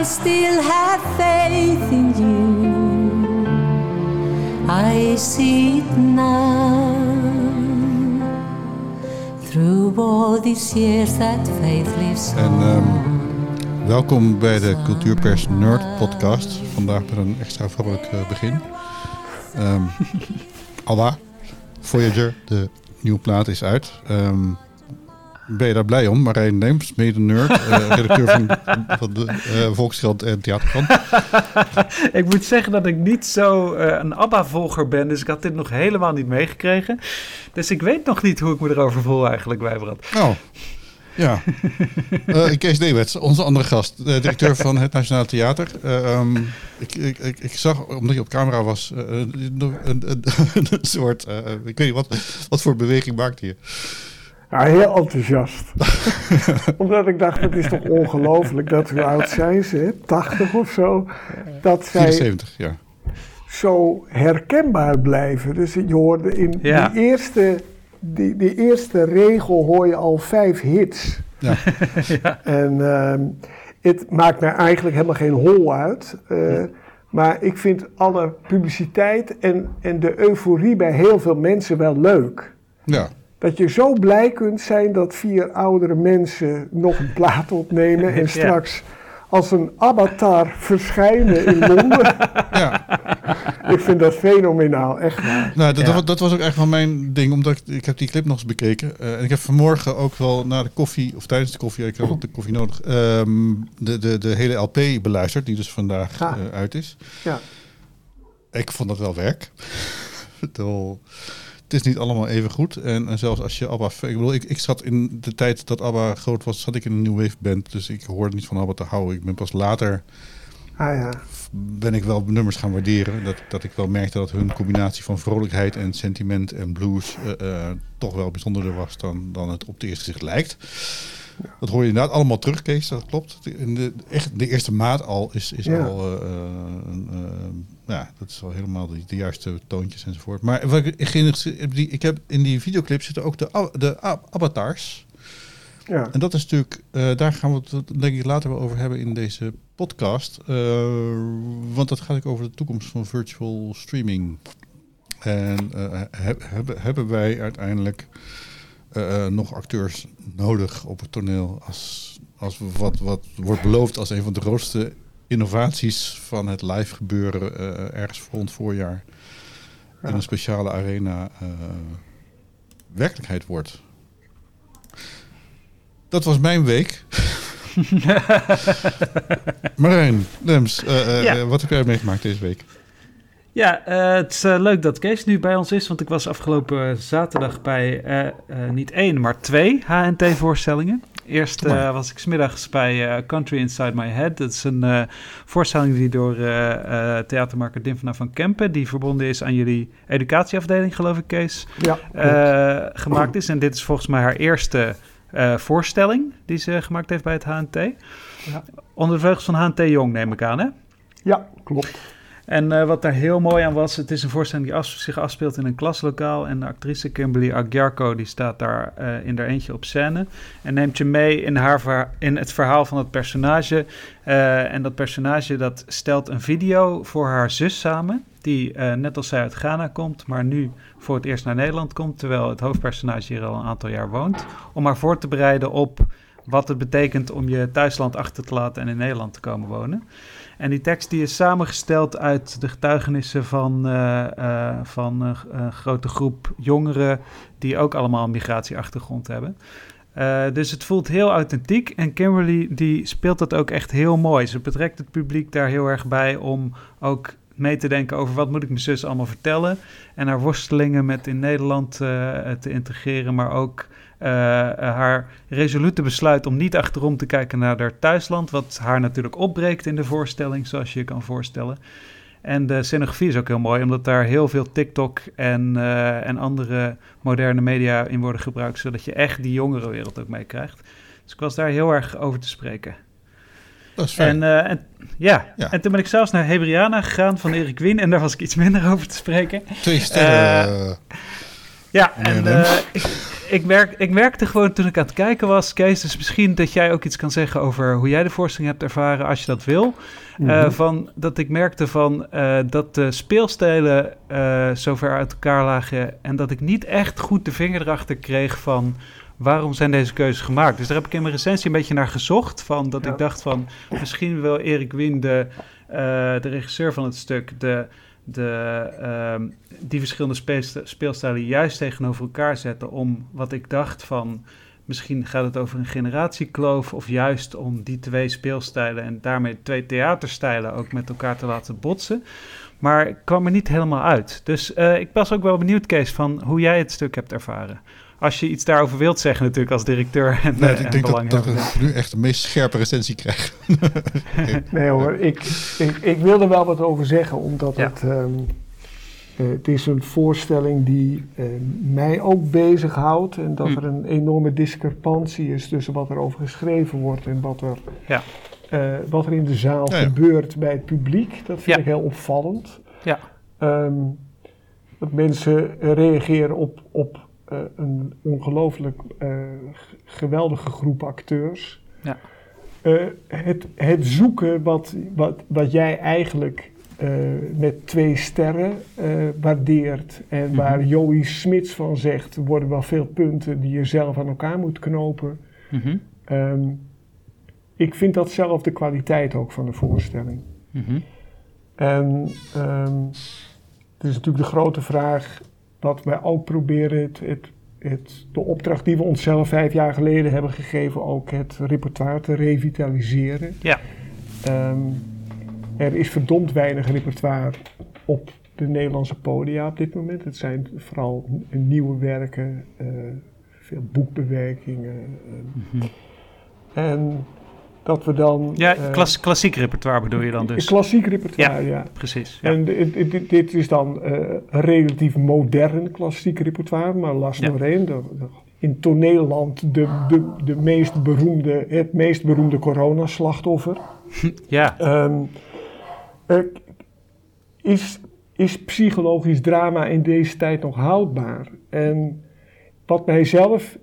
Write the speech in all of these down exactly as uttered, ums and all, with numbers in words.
I still have faith in you. I see it now. Through all these years that faith lives on. En um, welkom bij de Cultuurpers Nerd Podcast. Vandaag met een extra vrolijk uh, begin. Um, A B B A, Voyager, de nieuwe plaat is uit. Um, Ben je daar blij om? Marijn Neems, mede-nerd, uh, redacteur van, van de uh, Volkskrant en Theaterkrant. Ik moet zeggen dat ik niet zo uh, een ABBA-volger ben, dus ik had dit nog helemaal niet meegekregen. Dus ik weet nog niet hoe ik me erover voel eigenlijk, Wijbrand. Oh, ja. uh, Kees Neewets, onze andere gast, uh, directeur van het Nationaal Theater. Uh, um, ik, ik, ik, ik zag, omdat je op camera was, uh, een, een, een, een soort, uh, ik weet niet, wat, wat voor beweging maakte je? Ja, heel enthousiast. Omdat ik dacht, het is toch ongelooflijk dat, hoe oud zijn ze, tachtig of zo, dat zij vierenzeventig, ja, zo herkenbaar blijven. Dus je hoorde in ja. die, eerste, die, die eerste regel hoor je al vijf hits. Ja. ja. En het uh, maakt mij eigenlijk helemaal geen hol uit. Uh, ja. Maar ik vind alle publiciteit en, en de euforie bij heel veel mensen wel leuk. Ja. Dat je zo blij kunt zijn dat vier oudere mensen nog een plaat opnemen en straks als een avatar verschijnen in Londen. Ja. Ik vind dat fenomenaal, echt waar. Nou, dat, ja. dat, dat was ook echt wel mijn ding, omdat ik, ik heb die clip nog eens bekeken. Uh, en ik heb vanmorgen ook wel na de koffie, of tijdens de koffie, ik heb ook de koffie nodig, um, de, de, de hele L P beluisterd, die dus vandaag uh, uit is. Ja. Ik vond dat wel werk. Dol. Het is niet allemaal even goed. En, en zelfs als je ABBA... Ik bedoel, ik, ik zat in de tijd dat ABBA groot was, zat ik in een new wave band. Dus ik hoorde niet van ABBA te houden. Ik ben pas later... Ah, ja. Ben ik wel nummers gaan waarderen. Dat, dat ik wel merkte dat hun combinatie van vrolijkheid en sentiment en blues... Uh, uh, toch wel bijzonderder was dan, dan het op het eerste gezicht lijkt. Dat hoor je inderdaad allemaal terug, Kees. Dat klopt. In de, echt, de eerste maat al is, is ja. al... Uh, uh, uh, Ja, dat is al helemaal de, de juiste toontjes enzovoort. Maar wat ik, ik, ik heb in die videoclip zitten ook de, de avatars. Ja. En dat is natuurlijk, uh, daar gaan we het denk ik later wel over hebben in deze podcast. Uh, want dat gaat ook over de toekomst van virtual streaming. En uh, heb, hebben, hebben wij uiteindelijk uh, nog acteurs nodig op het toneel? Als, als wat, wat wordt beloofd als een van de grootste innovaties van het live gebeuren uh, ergens volgend voorjaar ja. in een speciale arena uh, werkelijkheid wordt. Dat was mijn week. Marijn Neems, uh, uh, ja. wat heb jij meegemaakt deze week? Ja, uh, het is uh, leuk dat Kees nu bij ons is, want ik was afgelopen zaterdag bij uh, uh, niet één, maar twee H N T-voorstellingen. Eerst uh, was ik 's middags bij uh, Country Inside My Head. Dat is een uh, voorstelling die door uh, uh, theatermaker Dimfana van Kempen... die verbonden is aan jullie educatieafdeling, geloof ik, Kees, ja, uh, gemaakt is. En dit is volgens mij haar eerste uh, voorstelling die ze gemaakt heeft bij het H N T. Ja. Onder de vleugels van H N T Jong, neem ik aan, hè? Ja, klopt. En uh, wat daar heel mooi aan was, het is een voorstelling die af, zich afspeelt in een klaslokaal. En de actrice Kimberly Agiarko, die staat daar uh, in haar eentje op scène. En neemt je mee in, haar verha- in het verhaal van het personage. Uh, en dat personage dat stelt een video voor haar zus samen. Die uh, net als zij uit Ghana komt, maar nu voor het eerst naar Nederland komt. Terwijl het hoofdpersonage hier al een aantal jaar woont. Om haar voor te bereiden op wat het betekent om je thuisland achter te laten en in Nederland te komen wonen. En die tekst die is samengesteld uit de getuigenissen van, uh, uh, van een, een grote groep jongeren die ook allemaal een migratieachtergrond hebben. Uh, dus het voelt heel authentiek en Kimberly die speelt dat ook echt heel mooi. Ze betrekt het publiek daar heel erg bij om ook mee te denken over wat moet ik mijn zus allemaal vertellen. En haar worstelingen met in Nederland uh, te integreren, maar ook... Uh, haar resolute besluit om niet achterom te kijken naar haar thuisland, wat haar natuurlijk opbreekt in de voorstelling, zoals je je kan voorstellen. En de scenografie is ook heel mooi, omdat daar heel veel TikTok en, uh, en andere moderne media in worden gebruikt, zodat je echt die jongerenwereld ook mee krijgt. Dus ik was daar heel erg over te spreken. Dat is fijn. En, uh, en, ja. ja, en toen ben ik zelfs naar Hebriana gegaan van Erik Whien, en daar was ik iets minder over te spreken. Twee sterren. Uh, ja, en... Uh, ik, ik, merk, ik merkte gewoon toen ik aan het kijken was, Kees, dus misschien dat jij ook iets kan zeggen over hoe jij de voorstelling hebt ervaren, als je dat wil. Mm-hmm. Uh, van, dat ik merkte van, uh, dat de speelstijlen uh, zo ver uit elkaar lagen en dat ik niet echt goed de vinger erachter kreeg van waarom zijn deze keuzes gemaakt. Dus daar heb ik in mijn recensie een beetje naar gezocht, van dat ja. ik dacht van, misschien wil Erik Whien, de, uh, de regisseur van het stuk, de... De, uh, die verschillende speelst- speelstijlen juist tegenover elkaar zetten om wat ik dacht van misschien gaat het over een generatiekloof of juist om die twee speelstijlen en daarmee twee theaterstijlen ook met elkaar te laten botsen. Maar ik kwam er niet helemaal uit. Dus uh, ik was ook wel benieuwd, Kees, van hoe jij het stuk hebt ervaren. Als je iets daarover wilt zeggen natuurlijk als directeur en nee, uh, ik en denk dat, dat ik nu echt de meest scherpe recensie krijg. nee. nee hoor, ik, ik, ik wil er wel wat over zeggen, omdat ja. het, um, uh, het is een voorstelling die uh, mij ook bezighoudt. En dat mm. er een enorme discrepantie is tussen wat er over geschreven wordt en wat er, ja. uh, wat er in de zaal ja, ja. gebeurt bij het publiek. Dat vind ja. ik heel opvallend. Ja. Um, dat mensen reageren op... op Uh, een ongelooflijk uh, g- geweldige groep acteurs. Ja. Uh, het, het zoeken wat, wat, wat jij eigenlijk uh, met twee sterren uh, waardeert. En mm-hmm. waar Joey Smits van zegt, er worden wel veel punten die je zelf aan elkaar moet knopen. Mm-hmm. Um, ik vind dat zelf de kwaliteit ook van de voorstelling. Mm-hmm. En um, het is natuurlijk de grote vraag... Dat wij ook proberen het, het, het, de opdracht die we onszelf vijf jaar geleden hebben gegeven, ook het repertoire te revitaliseren. Ja. Um, er is verdomd weinig repertoire op de Nederlandse podia op dit moment. Het zijn vooral nieuwe werken, uh, veel boekbewerkingen. Mm-hmm. En dat we dan... Ja, klass, uh, klassiek repertoire bedoel je dan dus? Klassiek repertoire, ja. ja. Precies. Ja. En dit, dit, dit is dan uh, een relatief modern klassiek repertoire, maar last ja. doorheen. De, de, in toneelland de, de, de meest beroemde, het meest beroemde coronaslachtoffer. ja. Um, uh, is, is psychologisch drama in deze tijd nog houdbaar? En wat mij zelf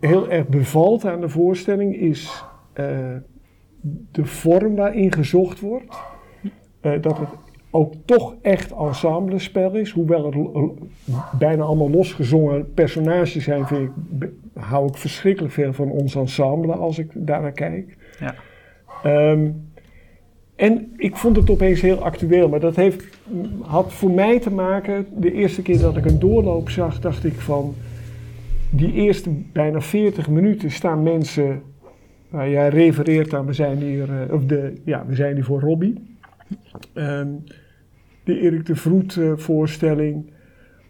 heel erg bevalt aan de voorstelling is... Uh, de vorm waarin gezocht wordt, uh, dat het ook toch echt ensemblespel is, hoewel er l- bijna allemaal losgezongen personages zijn, vind ik, be- hou ik verschrikkelijk veel van ons ensemble als ik daarnaar kijk. Ja. Um, en ik vond het opeens heel actueel, maar dat heeft, had voor mij te maken, de eerste keer dat ik een doorloop zag, dacht ik van, die eerste bijna veertig minuten staan mensen... Uh, jij refereert aan, we zijn hier, uh, of de, ja, we zijn hier voor Robbie. Um, de Erik de Vroet uh, voorstelling.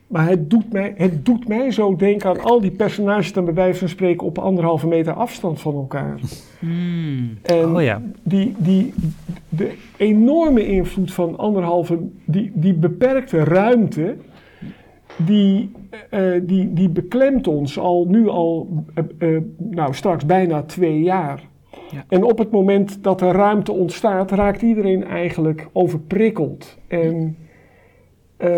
Maar het doet, mij, het doet mij zo denken aan al die personages dan bij wijze van spreken op anderhalve meter afstand van elkaar. Mm. En oh, ja. die, die, de enorme invloed van anderhalve, die, die beperkte ruimte... Die, uh, die, die beklemt ons al nu al, uh, uh, nou straks bijna twee jaar. Ja. En op het moment dat er ruimte ontstaat, raakt iedereen eigenlijk overprikkeld. En uh,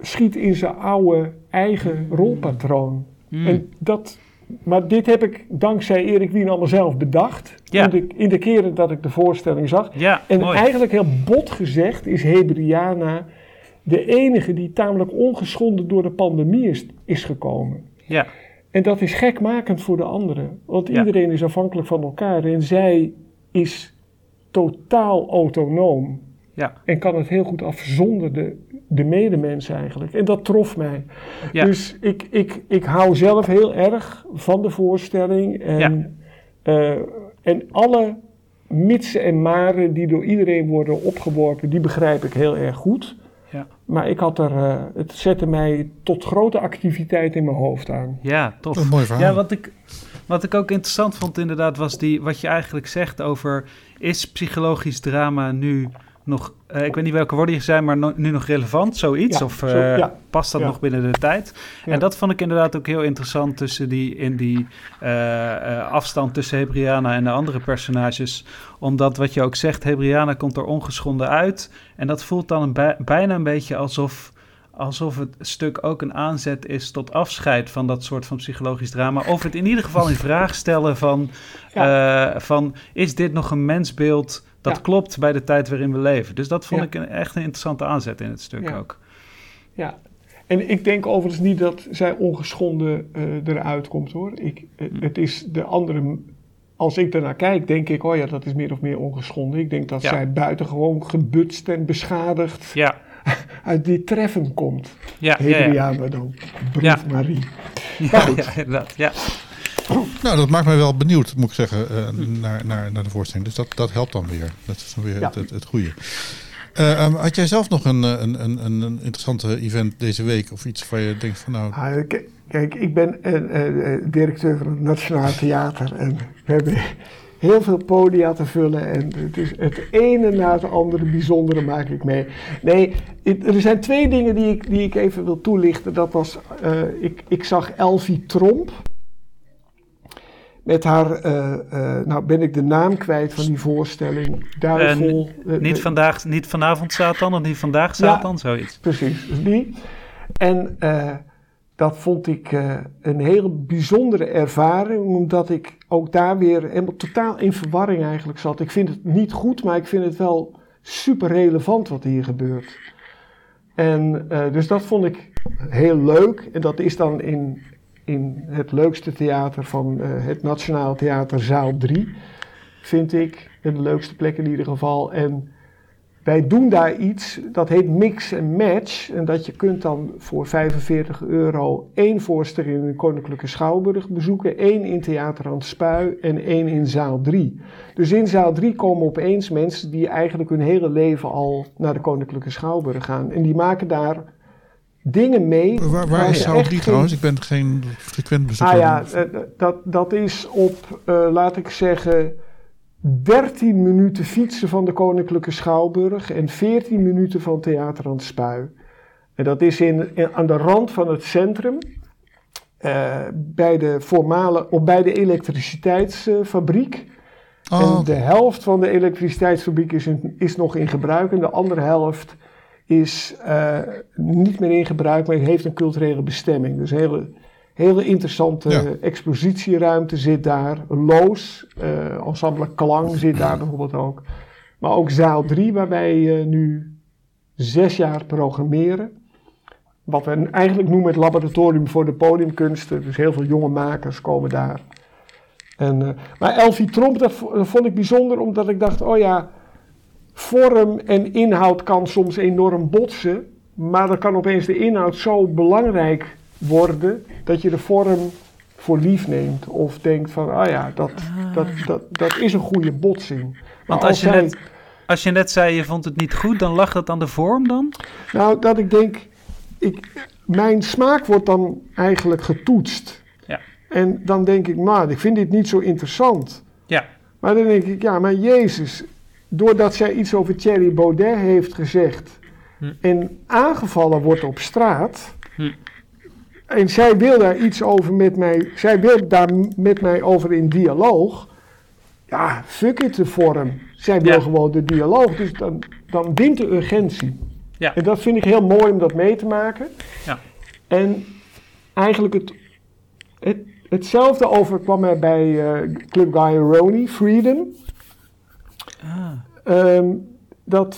schiet in zijn oude eigen rolpatroon. Mm. En dat, maar dit heb ik dankzij Erik Whien allemaal zelf bedacht. Ja. In, de, in de keren dat ik de voorstelling zag. Ja, en mooi. Eigenlijk heel bot gezegd is Hebriana... de enige die tamelijk ongeschonden door de pandemie is, is gekomen. Ja. En dat is gekmakend voor de anderen. Want ja. iedereen is afhankelijk van elkaar. En zij is totaal autonoom. Ja. En kan het heel goed af zonder de, de medemens eigenlijk. En dat trof mij. Ja. Dus ik, ik, ik hou zelf heel erg van de voorstelling. En, ja. uh, en alle mitsen en maren die door iedereen worden opgeworpen... die begrijp ik heel erg goed... Ja. Maar ik had er, uh, het zette mij tot grote activiteit in mijn hoofd aan. Ja, tof. Een mooi verhaal. Ja, wat ik, wat ik ook interessant vond inderdaad was die, wat je eigenlijk zegt over... is psychologisch drama nu nog, uh, ik weet niet welke woorden je zei... maar no, nu nog relevant, zoiets? Ja, of uh, zo, ja. past dat ja. nog binnen de tijd? Ja. En dat vond ik inderdaad ook heel interessant tussen die, in die uh, uh, afstand tussen Hebriana en de andere personages... Omdat wat je ook zegt, Hebriana komt er ongeschonden uit. En dat voelt dan een bij, bijna een beetje alsof, alsof het stuk ook een aanzet is tot afscheid van dat soort van psychologisch drama. Of het in ieder geval in vraag stellen van, ja. uh, van is dit nog een mensbeeld dat ja. klopt bij de tijd waarin we leven. Dus dat vond ja. ik een, echt een interessante aanzet in het stuk ja. ook. Ja, en ik denk overigens niet dat zij ongeschonden uh, eruit komt hoor. Ik, uh, het is de andere... Als ik daarnaar kijk, denk ik, oh ja, dat is meer of meer ongeschonden. Ik denk dat ja. zij buitengewoon gebutst en beschadigd ja. uit die treffen komt. Ja, Hebriana ja, ja. dan, broef ja. Marie. Ja, ja, inderdaad, ja. Nou, dat maakt mij wel benieuwd, moet ik zeggen, uh, naar, naar, naar de voorstelling. Dus dat, dat helpt dan weer. Dat is dan weer ja. het, het, het goede. Uh, um, had jij zelf nog een, een, een, een interessante event deze week? Of iets waar je denkt van nou... Ah, okay. Kijk, ik ben een, een directeur van het Nationaal Theater en we hebben heel veel podia te vullen en het is het ene na het andere bijzondere maak ik mee. Nee, er zijn twee dingen die ik, die ik even wil toelichten. Dat was, uh, ik, ik zag Elvie Tromp. Met haar, uh, uh, nou ben ik de naam kwijt van die voorstelling. Duivel. Uh, niet, vandaag, niet vanavond Satan of niet vandaag Satan, ja, zoiets. Precies, dus die. En... Uh, Dat vond ik uh, een hele bijzondere ervaring, omdat ik ook daar weer helemaal totaal in verwarring eigenlijk zat. Ik vind het niet goed, maar ik vind het wel super relevant wat hier gebeurt. En uh, dus dat vond ik heel leuk. En dat is dan in, in het leukste theater van uh, het Nationaal Theater, zaal drie, vind ik. De leukste plek in ieder geval. En... Wij doen daar iets, dat heet Mix and Match. En dat je kunt dan voor vijfenveertig euro één voorstelling in de Koninklijke Schouwburg bezoeken. Één in Theater aan het Spui en één in zaal drie. Dus in zaal drie komen opeens mensen die eigenlijk hun hele leven al naar de Koninklijke Schouwburg gaan. En die maken daar dingen mee. Waar, waar is zaal drie trouwens? Ik ben geen frequent bezoeker. Ah ja, dat, dat is op, uh, laat ik zeggen... dertien minuten fietsen van de Koninklijke Schouwburg en veertien minuten van Theater aan het Spui. En dat is in, in, aan de rand van het centrum, uh, bij, de formale, of bij de elektriciteitsfabriek. Uh, oh. En de helft van de elektriciteitsfabriek is, in, is nog in gebruik en de andere helft is uh, niet meer in gebruik, maar heeft een culturele bestemming. Dus hele... Hele interessante ja. expositieruimte zit daar. Loos, uh, ensemble Klang zit daar bijvoorbeeld ook. Maar ook zaal drie, waar wij uh, nu zes jaar programmeren. Wat we eigenlijk noemen het laboratorium voor de podiumkunsten. Dus heel veel jonge makers komen daar. En, uh, maar Elvie Tromp, dat vond ik bijzonder, omdat ik dacht, oh ja, vorm en inhoud kan soms enorm botsen. Maar dan kan opeens de inhoud zo belangrijk worden, dat je de vorm voor lief neemt of denkt van, ah ja, dat, dat, dat, dat is een goede botsing. Want als, als, je zij, net, als je net zei, je vond het niet goed, dan lag dat aan de vorm dan? Nou, dat ik denk, ik, mijn smaak wordt dan eigenlijk getoetst. Ja. En dan denk ik, nou, ik vind dit niet zo interessant. Ja. Maar dan denk ik, ja, maar Jezus, doordat zij iets over Thierry Baudet heeft gezegd hm. en aangevallen wordt op straat... Hm. En zij wil daar iets over met mij, zij wil daar met mij over in dialoog. Ja, fuck it de vorm. Zij wil ja. gewoon de dialoog, dus dan, dan wint de urgentie. Ja. En dat vind ik heel mooi om dat mee te maken. Ja. En eigenlijk het, het, hetzelfde overkwam mij bij uh, Club Guy en Ronnie, Freedom. Ah. Um, dat,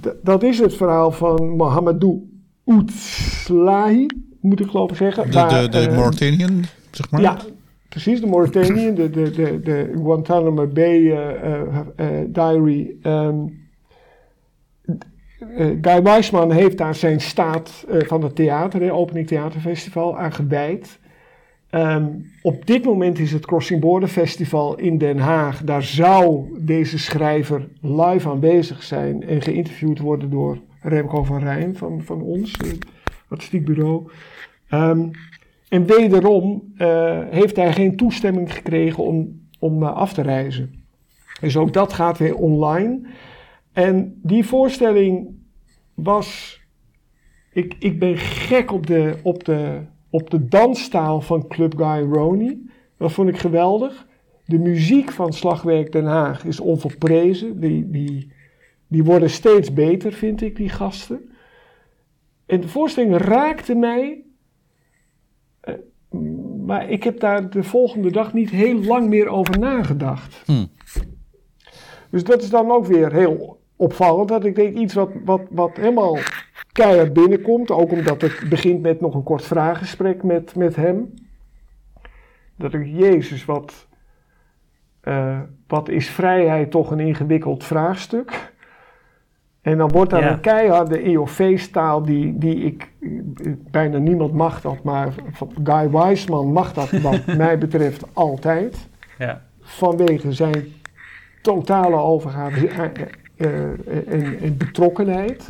d- dat is het verhaal van Mohamedou Oetslahi. Moet ik geloof ik zeggen. De, maar, de, de uh, Mauritanian, zeg maar. Ja, precies, de Mauritanian, de, de, de, de Guantanamo Bay uh, uh, uh, Diary. Um, uh, Guy Weizman heeft daar zijn staat uh, van het theater, de Opening Theaterfestival, aan gewijd. Um, op dit moment is het Crossing Border Festival in Den Haag. Daar zou deze schrijver live aanwezig zijn en geïnterviewd worden door Remco van Rijn van, van ons. Uh, Artistiek bureau. Um, en wederom uh, heeft hij geen toestemming gekregen om, om uh, af te reizen. Dus ook dat gaat weer online. En die voorstelling was... Ik, ik ben gek op de, op, de, op de danstaal van Club Guy Ronnie. Dat vond ik geweldig. De muziek van Slagwerk Den Haag is onverprezen. Die, die, die worden steeds beter, vind ik, die gasten. En de voorstelling raakte mij, uh, maar ik heb daar de volgende dag niet heel lang meer over nagedacht. Hmm. Dus dat is dan ook weer heel opvallend, dat ik denk iets wat, wat, wat helemaal keihard binnenkomt, ook omdat het begint met nog een kort vraaggesprek met, met hem. Dat ik, Jezus, wat, uh, wat is vrijheid toch een ingewikkeld vraagstuk? En dan wordt daar ja. een keiharde E O V-staal die, die ik, bijna niemand mag dat, maar Guy Weizman mag dat wat mij betreft altijd. Ja. Vanwege zijn totale overgave uh, uh, en, en betrokkenheid.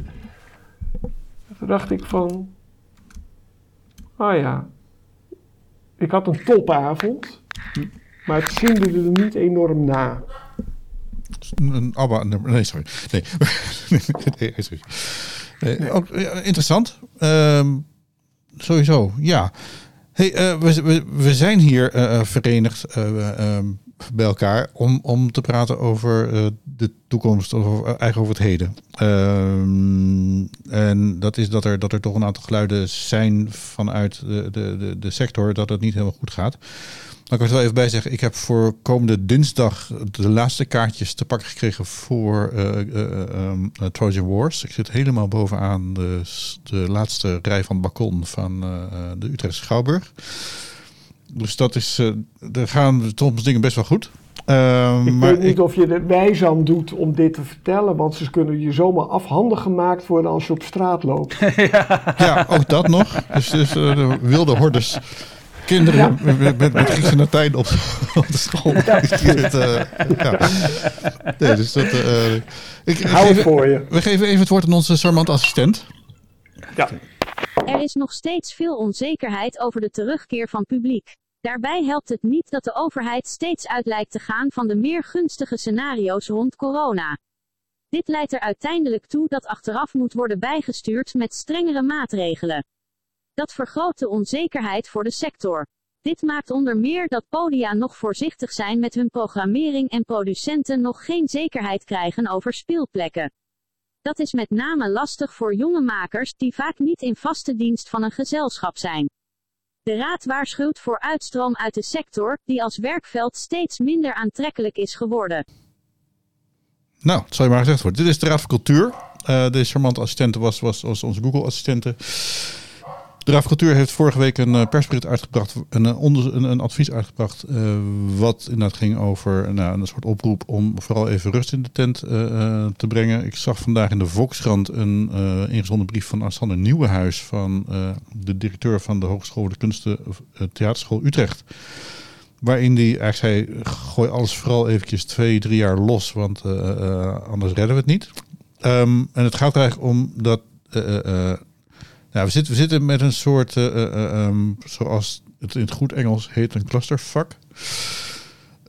Toen dacht ik van, ah oh ja, ik had een topavond, maar het zinderde er niet enorm na. Een ABBA-nummer. Nee, sorry. Nee. nee, sorry. nee. Ook, interessant. Um, sowieso, ja. Hey, uh, we, we, we zijn hier uh, verenigd uh, um, bij elkaar om, om te praten over uh, de toekomst, of over, eigenlijk over het heden. Um, en dat is dat er, dat er toch een aantal geluiden zijn vanuit de, de, de, de sector dat het niet helemaal goed gaat. Dan kan ik er wel even bij zeggen, ik heb voor komende dinsdag de laatste kaartjes te pakken gekregen voor uh, uh, um, Trojan Wars. Ik zit helemaal bovenaan de, de laatste rij van het balkon van uh, de Utrechtse Schouwburg. Dus dat is, uh, daar gaan soms dingen best wel goed. Uh, ik maar weet niet ik, of je er wijs aan doet om dit te vertellen, want ze kunnen je zomaar afhandig gemaakt worden als je op straat loopt. ja. ja, ook dat nog. Dus, dus uh, wilde hordes. Kinderen ja. met, met, met, met Grieks en Latijn op, op de school. Ja. Dit, uh, ja. nee, dus dat, uh, ik, Hou geef, het voor je. We geven even het woord aan onze Sarmant-assistent. Ja. Er is nog steeds veel onzekerheid over de terugkeer van publiek. Daarbij helpt het niet dat de overheid steeds uit lijkt te gaan van de meer gunstige scenario's rond corona. Dit leidt er uiteindelijk toe dat achteraf moet worden bijgestuurd met strengere maatregelen. Dat vergroot de onzekerheid voor de sector. Dit maakt onder meer dat podia nog voorzichtig zijn met hun programmering en producenten nog geen zekerheid krijgen over speelplekken. Dat is met name lastig voor jonge makers die vaak niet in vaste dienst van een gezelschap zijn. De Raad waarschuwt voor uitstroom uit de sector, die als werkveld steeds minder aantrekkelijk is geworden. Nou, het zal je maar gezegd worden. Dit is de Raad voor Cultuur. Uh, de charmante assistente was, was, was onze Google-assistente. De Raad voor Cultuur heeft vorige week een persbericht uitgebracht, een, een, een advies uitgebracht, uh, wat inderdaad ging over nou, een soort oproep om vooral even rust in de tent uh, te brengen. Ik zag vandaag in de Volkskrant een uh, ingezonden brief van Alexander Nieuwenhuis, van uh, de directeur van de Hogeschool voor de Kunsten, uh, Theaterschool Utrecht. Waarin hij eigenlijk zei, gooi alles vooral eventjes twee, drie jaar los, want uh, uh, anders redden we het niet. Um, en het gaat er eigenlijk om dat... Uh, uh, Nou, we, zitten, we zitten met een soort, uh, uh, um, zoals het in het goed Engels heet, een clusterfuck.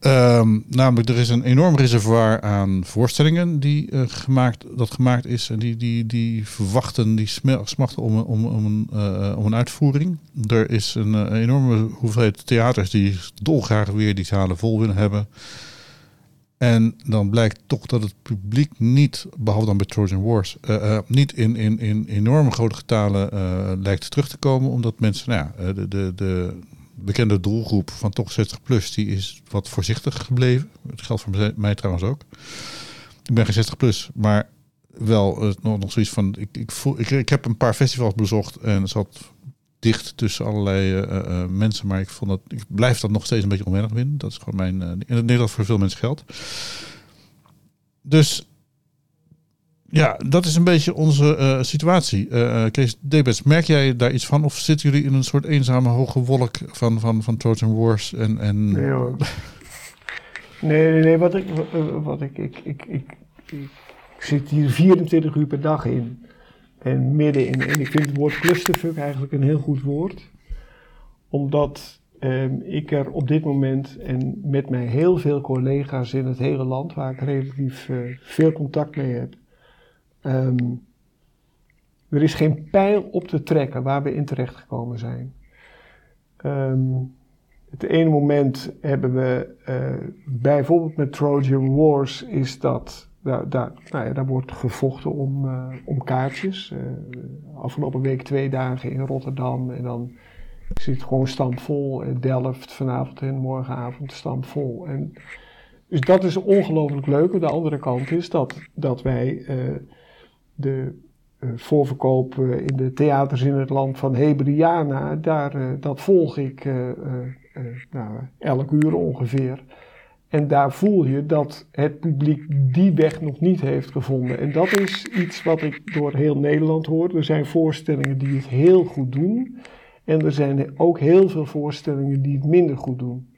Um, namelijk, er is een enorm reservoir aan voorstellingen die uh, gemaakt, dat gemaakt is. En die, die, die verwachten, die smachten om, om, om, een, uh, om een uitvoering. Er is een uh, enorme hoeveelheid theaters die dolgraag weer die zalen vol willen hebben. En dan blijkt toch dat het publiek niet, behalve dan bij Trojan Wars, uh, uh, niet in, in, in enorme grote getalen uh, lijkt terug te komen. Omdat mensen, nou ja, de, de, de bekende doelgroep van toch zestig plus, die is wat voorzichtig gebleven. Het geldt voor mij trouwens ook. Ik ben geen zestig plus, maar wel uh, nog, nog zoiets van, ik, ik, voel, ik, ik heb een paar festivals bezocht en zat dicht tussen allerlei uh, uh, mensen, maar ik vond dat ik blijf dat nog steeds een beetje onwennig vinden. Dat is gewoon mijn uh, in Nederland voor veel mensen geldt. Dus ja, dat is een beetje onze uh, situatie. Uh, Kees Neewets, merk jij daar iets van? Of zitten jullie in een soort eenzame hoge wolk van van van Trojan Wars en en? Nee hoor. nee, nee nee wat ik wat ik ik ik ik, ik zit hier vierentwintig uur per dag in. En middenin. En ik vind het woord clusterfuck eigenlijk een heel goed woord. Omdat eh, ik er op dit moment en met mij heel veel collega's in het hele land, waar ik relatief eh, veel contact mee heb. Um, er is geen pijl op te trekken waar we in terecht gekomen zijn. Um, het ene moment hebben we eh, bijvoorbeeld met Trojan Wars is dat Daar, daar, nou ja, daar wordt gevochten om, uh, om kaartjes. Uh, afgelopen week twee dagen in Rotterdam. En dan zit het gewoon stampvol. Uh, Delft vanavond en morgenavond stampvol. En, dus dat is ongelooflijk leuk. De andere kant is dat, dat wij uh, de uh, voorverkoop uh, in de theaters in het land van Hebriana. Daar, uh, dat volg ik uh, uh, uh, nou, elk uur ongeveer. En daar voel je dat het publiek die weg nog niet heeft gevonden. En dat is iets wat ik door heel Nederland hoor. Er zijn voorstellingen die het heel goed doen. En er zijn ook heel veel voorstellingen die het minder goed doen.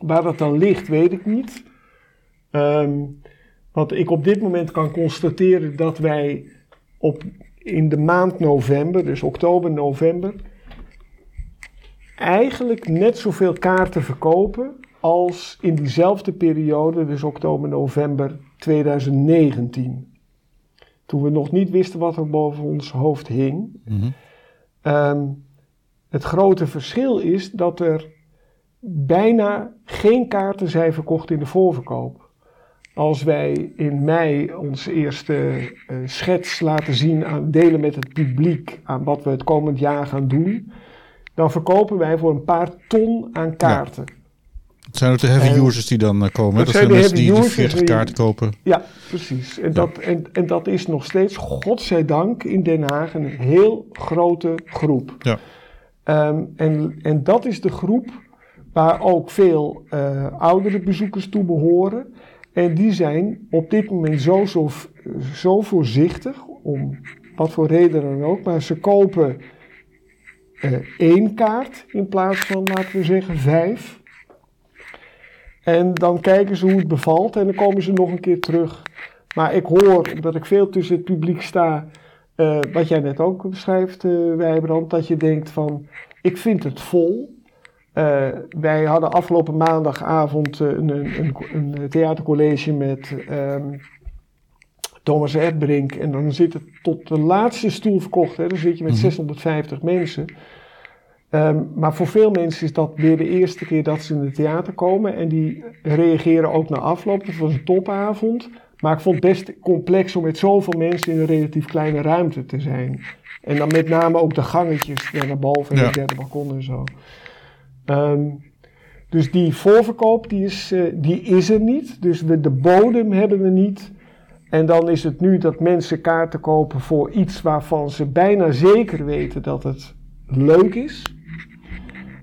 Waar dat dan ligt, weet ik niet. Um, wat ik op dit moment kan constateren dat wij op, in de maand november, dus oktober, november... eigenlijk net zoveel kaarten verkopen als in diezelfde periode, dus oktober, november twintig negentien. Toen we nog niet wisten wat er boven ons hoofd hing. Mm-hmm. Um, het grote verschil is dat er bijna geen kaarten zijn verkocht in de voorverkoop. Als wij in mei onze eerste uh, schets laten zien, aan, delen met het publiek aan wat we het komend jaar gaan doen, dan verkopen wij voor een paar ton aan kaarten. Ja. Het zijn ook de heavy en, users die dan komen. Dat, dat zijn de mensen die veertig kaarten kopen. Ja, precies. En, ja. Dat, en, en dat is nog steeds, godzijdank, in Den Haag een heel grote groep. Ja. Um, en, en dat is de groep waar ook veel uh, oudere bezoekers toe behoren. En die zijn op dit moment zo, zo, zo voorzichtig, om wat voor reden dan ook. Maar ze kopen uh, één kaart in plaats van, laten we zeggen, vijf. En dan kijken ze hoe het bevalt en dan komen ze nog een keer terug. Maar ik hoor, omdat ik veel tussen het publiek sta, uh, wat jij net ook beschrijft, uh, Wijbrand, dat je denkt van, ik vind het vol. Uh, wij hadden afgelopen maandagavond uh, een, een, een theatercollege met uh, Thomas Erdbrink. En dan zit het tot de laatste stoel verkocht, hè. Dan zit je met zeshonderdvijftig mensen. Um, maar voor veel mensen is dat weer de eerste keer dat ze in het theater komen. En die reageren ook na afloop. Het was een topavond. Maar ik vond het best complex om met zoveel mensen in een relatief kleine ruimte te zijn. En dan met name ook de gangetjes naar boven en ja. Het derde balkon en zo. Um, dus die voorverkoop die is, uh, die is er niet. Dus we, de bodem hebben we niet. En dan is het nu dat mensen kaarten kopen voor iets waarvan ze bijna zeker weten dat het leuk is.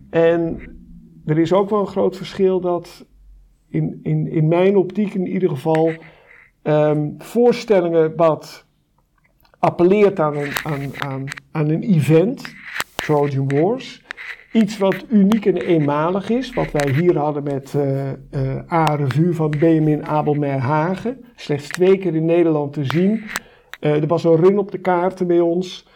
En er is ook wel een groot verschil dat in, in, in mijn optiek in ieder geval um, voorstellingen wat appelleert aan een, aan, aan, aan een event, Trojan Wars, iets wat uniek en eenmalig is, wat wij hier hadden met uh, uh, A-Revue van Benjamin Abelmeerhagen, slechts twee keer in Nederland te zien. Uh, er was een run op de kaarten bij ons.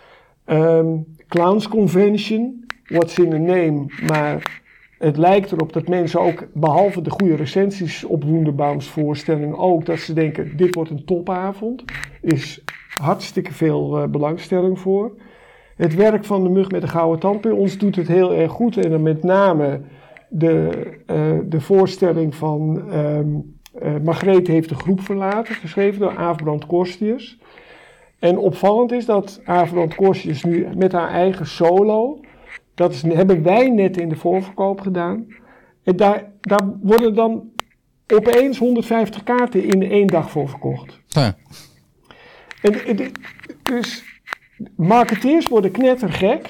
Um, Clowns Convention, what's in the name, maar het lijkt erop dat mensen ook, behalve de goede recensies op Wunderbaums voorstelling ook, dat ze denken, dit wordt een topavond. Is hartstikke veel uh, belangstelling voor. Het werk van de mug met de gouden tand bij ons doet het heel erg goed. En dan met name de, uh, de voorstelling van um, uh, Margreet heeft de groep verlaten, geschreven door Aafbrand Korstius. En opvallend is dat Averland Korsjes nu met haar eigen solo, dat is, hebben wij net in de voorverkoop gedaan. En daar, daar worden dan opeens honderdvijftig kaarten in één dag voor verkocht. Ja. En, en, dus marketeers worden knettergek,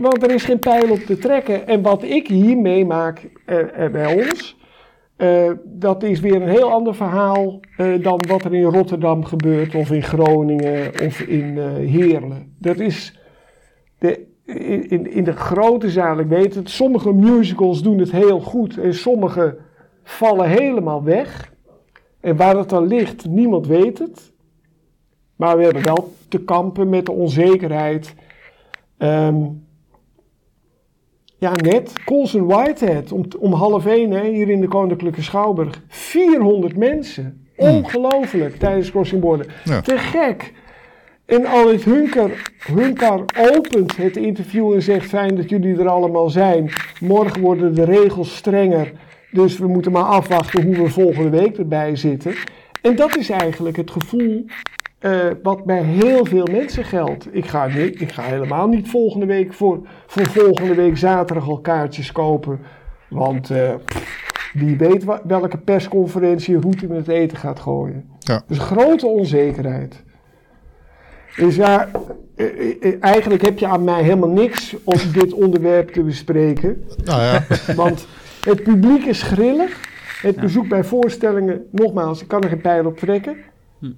want er is geen pijl op te trekken. En wat ik hier meemaak eh, eh, bij ons... Uh, dat is weer een heel ander verhaal uh, dan wat er in Rotterdam gebeurt, of in Groningen, of in uh, Heerlen. Dat is de, in, in de grote zaal, ik weet het, sommige musicals doen het heel goed en sommige vallen helemaal weg. En waar het dan ligt, niemand weet het. Maar we hebben wel te kampen met de onzekerheid. Um, Ja, net. Colson Whitehead, om, om half één, hè, hier in de Koninklijke Schouwburg. vierhonderd mensen. Ongelooflijk, mm. tijdens Crossing Border. Ja. Te gek. En Alwit Hunker, Hunker opent het interview en zegt, fijn dat jullie er allemaal zijn. Morgen worden de regels strenger. Dus we moeten maar afwachten hoe we volgende week erbij zitten. En dat is eigenlijk het gevoel uh, wat bij heel veel mensen geldt. Ik ga, niet, ik ga helemaal niet volgende week voor, voor volgende week zaterdag al kaartjes kopen. Want uh, wie weet welke persconferentie Roetin met het eten gaat gooien. Ja. Dus grote onzekerheid. Dus ja, eigenlijk heb je aan mij helemaal niks om dit onderwerp te bespreken. Nou ja. Want het publiek is grillig. Het bezoek bij voorstellingen, nogmaals, ik kan er geen pijl op trekken.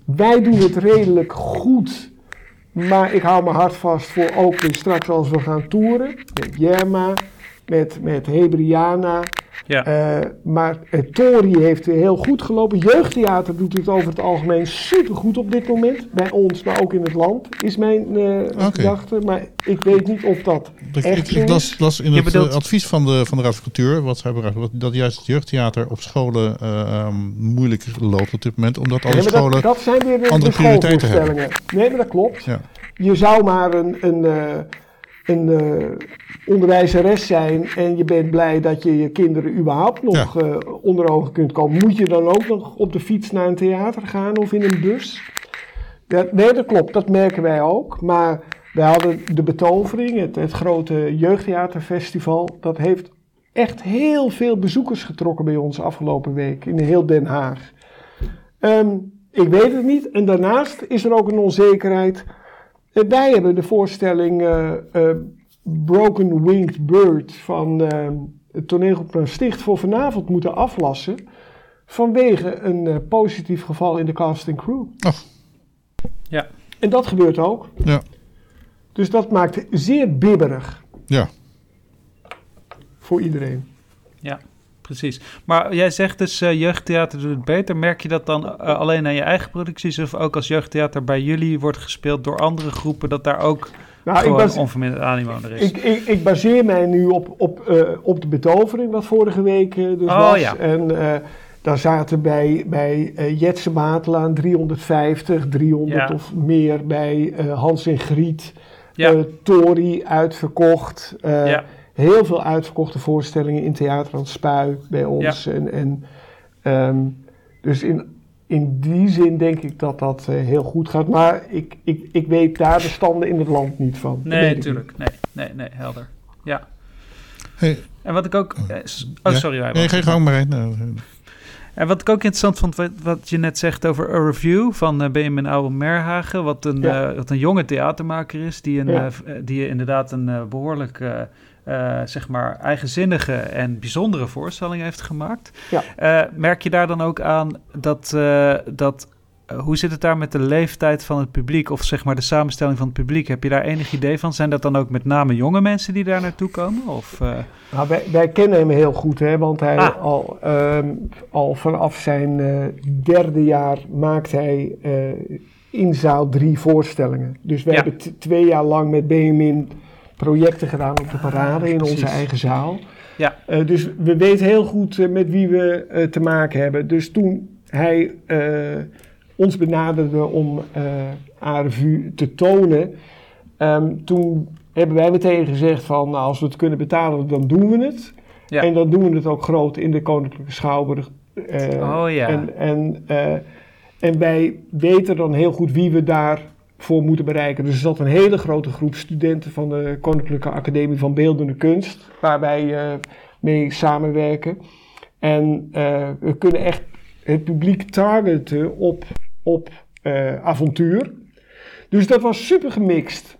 Wij doen het redelijk goed. Maar ik hou mijn hart vast voor ook weer straks als we gaan toeren. Met Jerma, met, met Hebriana. Ja. Uh, maar uh, Tori heeft weer heel goed gelopen. Jeugdtheater doet het over het algemeen supergoed op dit moment. Bij ons, maar ook in het land, is mijn uh, okay. gedachte. Maar ik weet niet of dat ik, echt ik, ik las, las in je het bedoelt... advies van de, van de Raad voor Cultuur, wat zij bereikt, dat juist het jeugdtheater op scholen uh, um, moeilijk loopt op dit moment. Omdat alle nee, scholen dat, dat zijn weer de, andere de prioriteiten hebben. Nee, maar dat klopt. Ja. Je zou maar een... een uh, een uh, onderwijzeres zijn en je bent blij dat je je kinderen überhaupt nog ja. uh, onder ogen kunt komen. Moet je dan ook nog op de fiets naar een theater gaan of in een bus? Dat, nee, dat klopt. Dat merken wij ook. Maar wij hadden de betovering, het, het grote jeugdtheaterfestival, dat heeft echt heel veel bezoekers getrokken bij ons afgelopen week in heel Den Haag. Um, ik weet het niet. En daarnaast is er ook een onzekerheid. Wij hebben de voorstelling uh, uh, Broken Winged Bird van uh, het toneelgroep van Sticht voor vanavond moeten aflassen vanwege een uh, positief geval in de cast and crew. Ach. Ja. En dat gebeurt ook. Ja. Dus dat maakt het zeer bibberig. Ja. Voor iedereen. Ja, precies. Maar jij zegt dus uh, jeugdtheater doet het beter. Merk je dat dan uh, alleen aan je eigen producties of ook als jeugdtheater bij jullie wordt gespeeld door andere groepen dat daar ook nou, gewoon base- onverminderd animo er is? Ik, ik, ik baseer mij nu op, op, uh, op de betovering wat vorige week uh, dus oh, was. Ja. En uh, daar zaten bij, bij uh, Jetse Matelaan driehonderdvijftig, driehonderd ja. of meer. Bij uh, Hans en Griet, ja. uh, Tori uitverkocht. Uh, ja. Heel veel uitverkochte voorstellingen in Theater aan het Spui bij ons. Ja. En, en, um, dus in, in die zin denk ik dat dat uh, heel goed gaat. Maar ik, ik, ik weet daar de standen in het land niet van. Nee, natuurlijk. Nee, nee, nee, helder. Ja. Hey. En wat ik ook... Oh, oh sorry. Ja? Nee, geen gang maar heen. Nou, en wat ik ook interessant vond, wat, wat je net zegt over A-Revue van uh, Benjamin Abelmeerhagen, wat een, ja. uh, wat een jonge theatermaker is, die, een, ja. uh, die inderdaad een uh, behoorlijk... Uh, Uh, zeg maar eigenzinnige en bijzondere voorstelling heeft gemaakt. Ja. Uh, merk je daar dan ook aan dat... Uh, dat uh, hoe zit het daar met de leeftijd van het publiek... of zeg maar de samenstelling van het publiek? Heb je daar enig idee van? Zijn dat dan ook met name jonge mensen die daar naartoe komen? Of, uh... nou, wij, wij kennen hem heel goed, hè, want hij ah. al, um, al vanaf zijn uh, derde jaar... maakt hij uh, in zaal drie voorstellingen. Dus wij ja. hebben t- twee jaar lang met Benjamin... projecten gedaan op de parade ah, in precies. onze eigen zaal. Ja. Uh, dus we weten heel goed uh, met wie we uh, te maken hebben. Dus toen hij uh, ons benaderde om uh, A-Revue te tonen... Um, toen hebben wij meteen gezegd van... Nou, als we het kunnen betalen, dan doen we het. Ja. En dan doen we het ook groot in de Koninklijke Schouwburg. Uh, oh ja. En, en, uh, en wij weten dan heel goed wie we daar... voor moeten bereiken. Dus er zat een hele grote groep studenten van de Koninklijke Academie van Beeldende Kunst, waar wij uh, mee samenwerken. En uh, we kunnen echt het publiek targeten op, op uh, avontuur. Dus dat was super gemixt.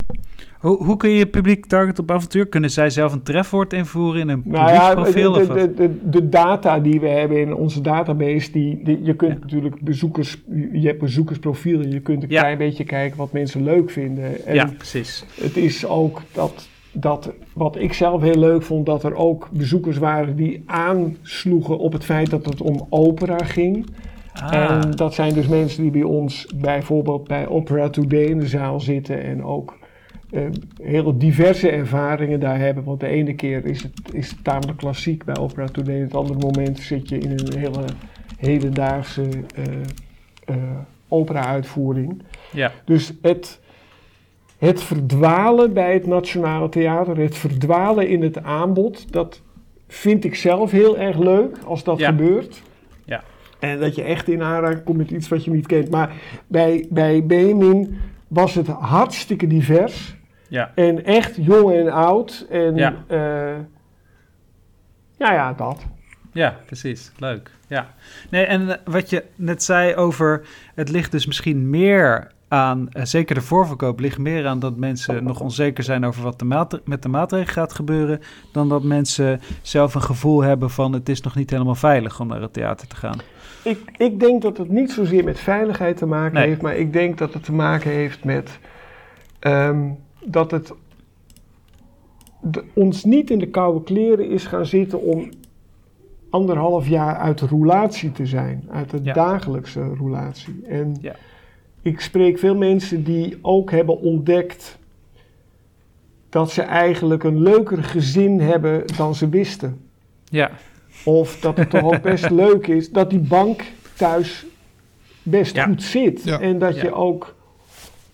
Hoe, hoe kun je het publiek targeten op avontuur? Kunnen zij zelf een trefwoord invoeren in een publieksprofiel? Nou ja, de, de, de, de data die we hebben in onze database, die, die, je kunt ja. natuurlijk bezoekers, je hebt bezoekersprofielen, je kunt een ja. klein beetje kijken wat mensen leuk vinden. En ja, precies. Het is ook dat, dat, wat ik zelf heel leuk vond, dat er ook bezoekers waren die aansloegen op het feit dat het om opera ging. Ah. En dat zijn dus mensen die bij ons bijvoorbeeld bij Opera Today in de zaal zitten en ook... Uh, heel diverse ervaringen daar hebben. Want de ene keer is het, is het tamelijk klassiek bij Opera Today. Het andere moment zit je in een hele hedendaagse uh, uh, opera-uitvoering. Ja. Dus het, het verdwalen bij het Nationale Theater, het verdwalen in het aanbod, dat vind ik zelf heel erg leuk als dat ja. gebeurt. Ja. En dat je echt in aanraking komt met iets wat je niet kent. Maar bij, bij Benjamin was het hartstikke divers. Ja. En echt jong en oud. En ja, uh, ja, ja, dat. Ja, precies. Leuk. Ja. Nee, en wat je net zei over... het ligt dus misschien meer aan... Uh, zeker de voorverkoop ligt meer aan... dat mensen nog onzeker zijn over wat de maat, met de maatregelen gaat gebeuren... dan dat mensen zelf een gevoel hebben van... het is nog niet helemaal veilig om naar het theater te gaan. Ik, ik denk dat het niet zozeer met veiligheid te maken nee. heeft... maar ik denk dat het te maken heeft met... Um, dat het de, ons niet in de koude kleren is gaan zitten... om anderhalf jaar uit de roulatie te zijn. Uit de ja. dagelijkse roulatie. En ja. ik spreek veel mensen die ook hebben ontdekt... dat ze eigenlijk een leuker gezin hebben dan ze wisten. Ja. Of dat het toch ook best leuk is... dat die bank thuis best ja. goed zit. Ja. En dat ja. je ook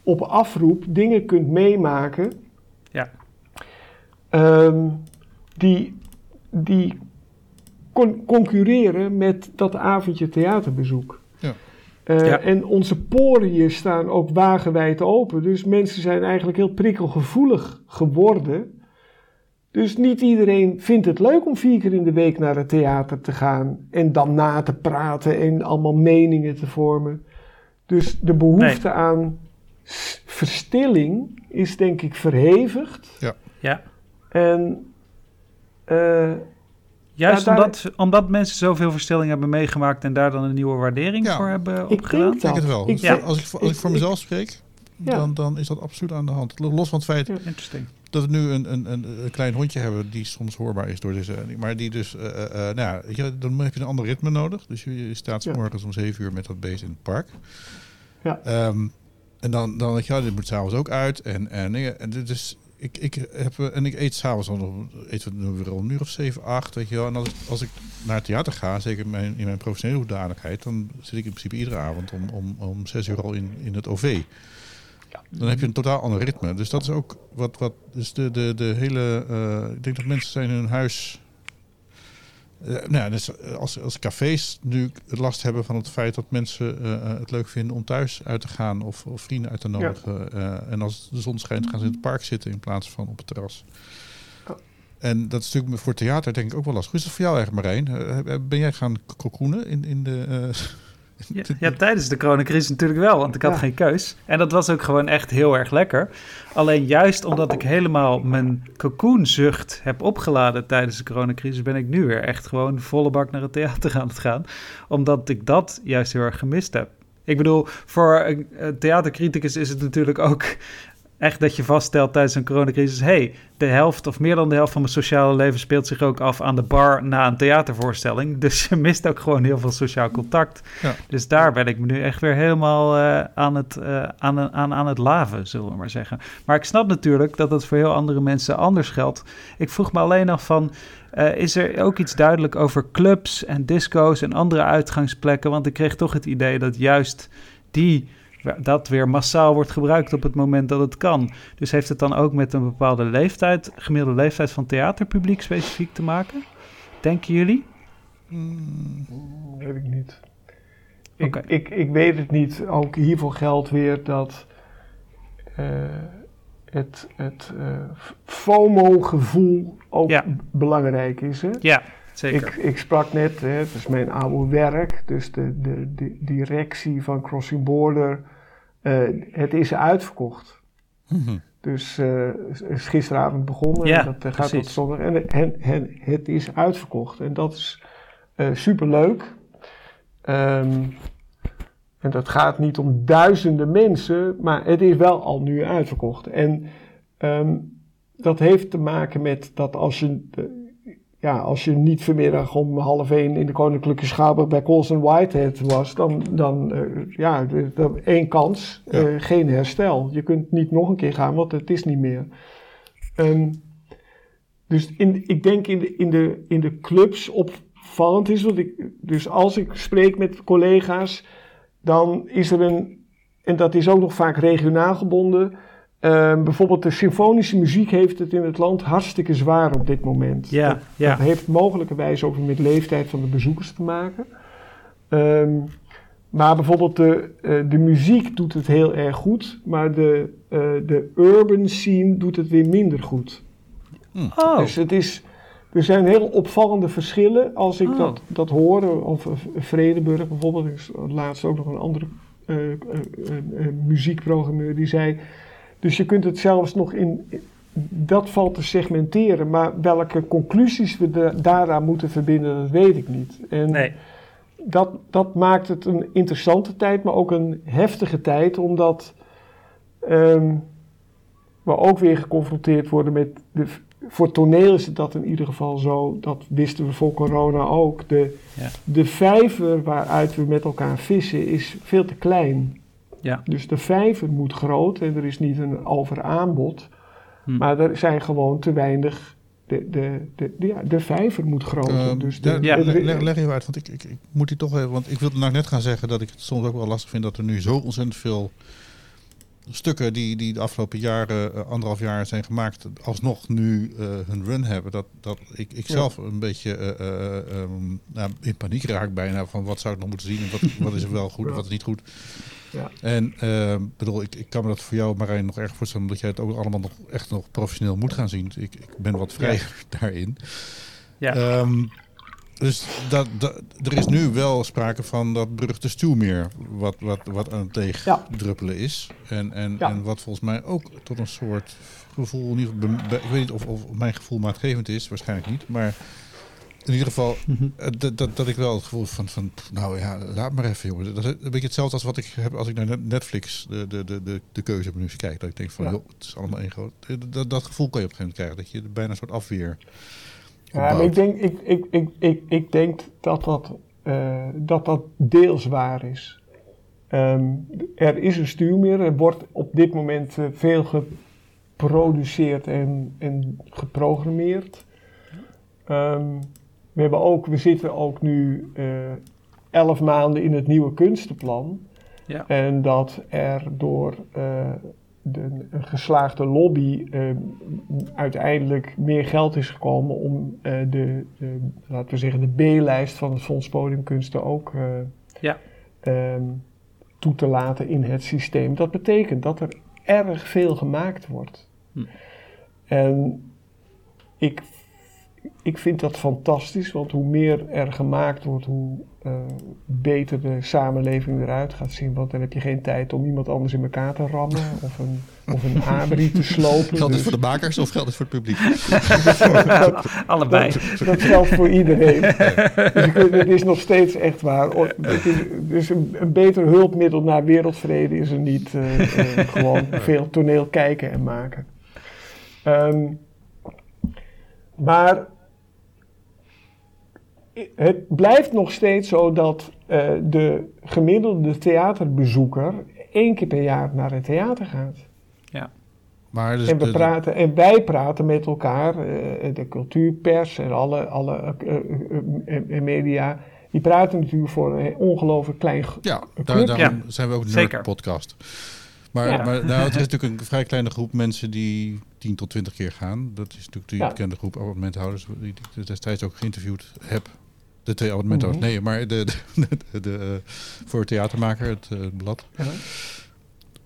op afroep dingen kunt meemaken... Ja. Um, die... die Con- concurreren met dat avondje theaterbezoek. Ja. Uh, ja. En onze poren hier staan ook wagenwijd open. Dus mensen zijn eigenlijk heel prikkelgevoelig geworden. Dus niet iedereen vindt het leuk om vier keer in de week naar het theater te gaan. En dan na te praten en allemaal meningen te vormen. Dus de behoefte nee. aan s- verstilling is denk ik verhevigd. Ja. Ja. En... Uh, Juist ja, daar... omdat, omdat mensen zoveel verstellingen hebben meegemaakt... en daar dan een nieuwe waardering ja. voor hebben opgedaan? Ik denk het wel. Ik ja. als, ik, als ik voor mezelf spreek, dan, dan is dat absoluut aan de hand. Los van het feit ja. dat we nu een, een, een klein hondje hebben... die soms hoorbaar is door deze... maar die dus... Uh, uh, nou ja, dan heb je een ander ritme nodig. Dus je staat 's morgens om zeven uur met dat beest in het park. Ja. Um, en dan dan denk je, ja, dit moet s'avonds ook uit. En, en, en, en dit is... Ik, ik heb en ik eet s'avonds dan weer om een uur of zeven, acht, weet je wel. En als, als ik naar het theater ga, zeker in mijn, in mijn professionele hoedanigheid, dan zit ik in principe iedere avond om, om, om zes uur al in, in het O V. Dan heb je een totaal ander ritme. Dus dat is ook wat, wat dus de, de, de hele. Uh, ik denk dat mensen zijn in hun huis. Uh, nou, dus als, als cafés nu last hebben van het feit dat mensen uh, het leuk vinden om thuis uit te gaan of, of vrienden uit te nodigen. Ja. Uh, en als de zon schijnt gaan ze in het park zitten in plaats van op het terras. Oh. En dat is natuurlijk voor theater denk ik ook wel lastig. Hoe is dat voor jou eigenlijk, Marijn? Uh, ben jij gaan kokoenen in, in de... Uh, Ja, ja, tijdens de coronacrisis natuurlijk wel, want ik had ja. geen keus. En dat was ook gewoon echt heel erg lekker. Alleen juist omdat ik helemaal mijn cocoonzucht heb opgeladen tijdens de coronacrisis... ben ik nu weer echt gewoon volle bak naar het theater aan het gaan. Omdat ik dat juist heel erg gemist heb. Ik bedoel, voor een theatercriticus is het natuurlijk ook... echt dat je vaststelt tijdens een coronacrisis... hey, de helft of meer dan de helft van mijn sociale leven... speelt zich ook af aan de bar na een theatervoorstelling. Dus je mist ook gewoon heel veel sociaal contact. Ja. Dus daar ben ik me nu echt weer helemaal uh, aan, het, uh, aan, aan, aan het laven, zullen we maar zeggen. Maar ik snap natuurlijk dat dat voor heel andere mensen anders geldt. Ik vroeg me alleen af van... Uh, is er ook iets duidelijk over clubs en disco's en andere uitgangsplekken? Want ik kreeg toch het idee dat juist die... dat weer massaal wordt gebruikt op het moment dat het kan. Dus heeft het dan ook met een bepaalde leeftijd... gemiddelde leeftijd van theaterpubliek specifiek te maken? Denken jullie? Mm, weet ik niet. Ik, okay. ik, ik weet het niet. Ook hiervoor geldt weer dat... Uh, het, het uh, FOMO-gevoel ook ja. belangrijk is. Hè? Ja, zeker. Ik, ik sprak net, hè, het is mijn oude werk... dus de, de, de directie van Crossing Border... Uh, het is uitverkocht. Mm-hmm. Dus uh, is gisteravond begonnen. Ja, dat uh, gaat tot zondag. En, en, en het is uitverkocht. En dat is uh, superleuk. Um, en dat gaat niet om duizenden mensen. Maar het is wel al nu uitverkocht. En um, dat heeft te maken met dat als je... De, Ja, als je niet vanmiddag om half één in de Koninklijke Schouwburg bij Coles en Whitehead was, dan, dan uh, ja, dan één kans, ja. uh, geen herstel. Je kunt niet nog een keer gaan, want het is niet meer. Um, dus in, ik denk in de, in de, in de clubs opvallend is, want ik, dus als ik spreek met collega's, dan is er een, en dat is ook nog vaak regionaal gebonden, Uh, bijvoorbeeld de symfonische muziek heeft het in het land hartstikke zwaar op dit moment. Ja, dat, ja. dat heeft mogelijkerwijs ook met leeftijd van de bezoekers te maken. Um, maar bijvoorbeeld de, uh, de muziek doet het heel erg goed, maar de, uh, de urban scene doet het weer minder goed. Oh. Dus het is, er zijn heel opvallende verschillen als ik oh. dat, dat hoor. Of Vredenburg bijvoorbeeld, ik laatst ook nog een andere uh, uh, uh, muziekprogrammeur die zei... Dus je kunt het zelfs nog in, dat valt te segmenteren, maar welke conclusies we de, daaraan moeten verbinden, dat weet ik niet. En nee. dat, dat maakt het een interessante tijd, maar ook een heftige tijd, omdat um, we ook weer geconfronteerd worden met, de, voor toneel is het dat in ieder geval zo, dat wisten we voor corona ook, de, ja. de vijver waaruit we met elkaar vissen is veel te klein. Ja. Dus de vijver moet groot en er is niet een overaanbod, hm. maar er zijn gewoon te weinig, de, de, de, de, ja, de vijver moet groter. Uh, dus de, ja. de, de, leg, leg even uit, want ik, ik, ik moet die toch even, want ik wilde nou net gaan zeggen dat ik het soms ook wel lastig vind dat er nu zo ontzettend veel stukken die, die de afgelopen jaren, uh, anderhalf jaar zijn gemaakt, alsnog nu uh, hun run hebben, dat, dat ik, ik zelf ja. een beetje uh, uh, um, nou, in paniek raak bijna van wat zou ik nog moeten zien en wat, wat is er wel goed en wat is niet goed. Ja. En uh, bedoel, ik, ik kan me dat voor jou, Marijn, nog erg voorstellen, omdat jij het ook allemaal nog echt nog professioneel moet gaan zien. Ik, ik ben wat vrijer ja. daarin. Ja. Um, dus dat, dat, er is nu wel sprake van dat beruchte stuwmeer, wat, wat, wat aan het tegendruppelen is. En, en, ja. en wat volgens mij ook tot een soort gevoel, niet, ik weet niet of, of mijn gevoel maatgevend is, waarschijnlijk niet, maar... In ieder geval, dat, dat, dat ik wel het gevoel van, van, nou ja, laat maar even jongen. Dat is een beetje hetzelfde als wat ik heb als ik naar Netflix de, de, de, de keuzemenu kijk. Dat ik denk van, ja. joh, het is allemaal één groot. Dat, dat gevoel kan je op een gegeven moment krijgen, dat je bijna een soort afweer opbouwt. Ja, ik denk, ik, ik, ik, ik, ik denk dat, dat, uh, dat dat deels waar is. Um, er is een stuwmeer, er wordt op dit moment uh, veel geproduceerd en, en geprogrammeerd. Um, We, hebben ook, we zitten ook nu uh, elf maanden in het nieuwe kunstenplan. Ja. En dat er door uh, de, een geslaagde lobby uh, uiteindelijk meer geld is gekomen om uh, de, de, laten we zeggen, de B-lijst van het Fonds Podiumkunsten ook uh, ja. um, toe te laten in het systeem. Dat betekent dat er erg veel gemaakt wordt. Hm. En ik... Ik vind dat fantastisch, want hoe meer er gemaakt wordt, hoe uh, beter de samenleving eruit gaat zien. Want dan heb je geen tijd om iemand anders in elkaar te rammen of een, of een abri te slopen. Geldt het voor de makers of geldt het voor het publiek? dat, Allebei. Dat, dat geldt voor iedereen. Dus ik, het is nog steeds echt waar. Het is, dus een, een beter hulpmiddel naar wereldvrede is er niet. Uh, uh, gewoon veel toneel kijken en maken. Um, Maar het blijft nog steeds zo dat uh, de gemiddelde theaterbezoeker één keer per jaar naar het theater gaat. Ja. Maar dus en, we de, praten, en wij praten met elkaar, uh, de cultuurpers en alle, alle uh, uh, uh, media, die praten natuurlijk voor een ongelooflijk klein groep. Ja, daar, daarom ja. zijn we ook een podcast. Maar, ja. maar nou, het is natuurlijk een vrij kleine groep mensen die tien tot twintig keer gaan. Dat is natuurlijk de ja. bekende groep abonnementhouders die ik destijds ook geïnterviewd heb. De twee abonnementhouders, mm-hmm. nee, maar de, de, de, de, voor het theatermaker, het, het blad. Ja.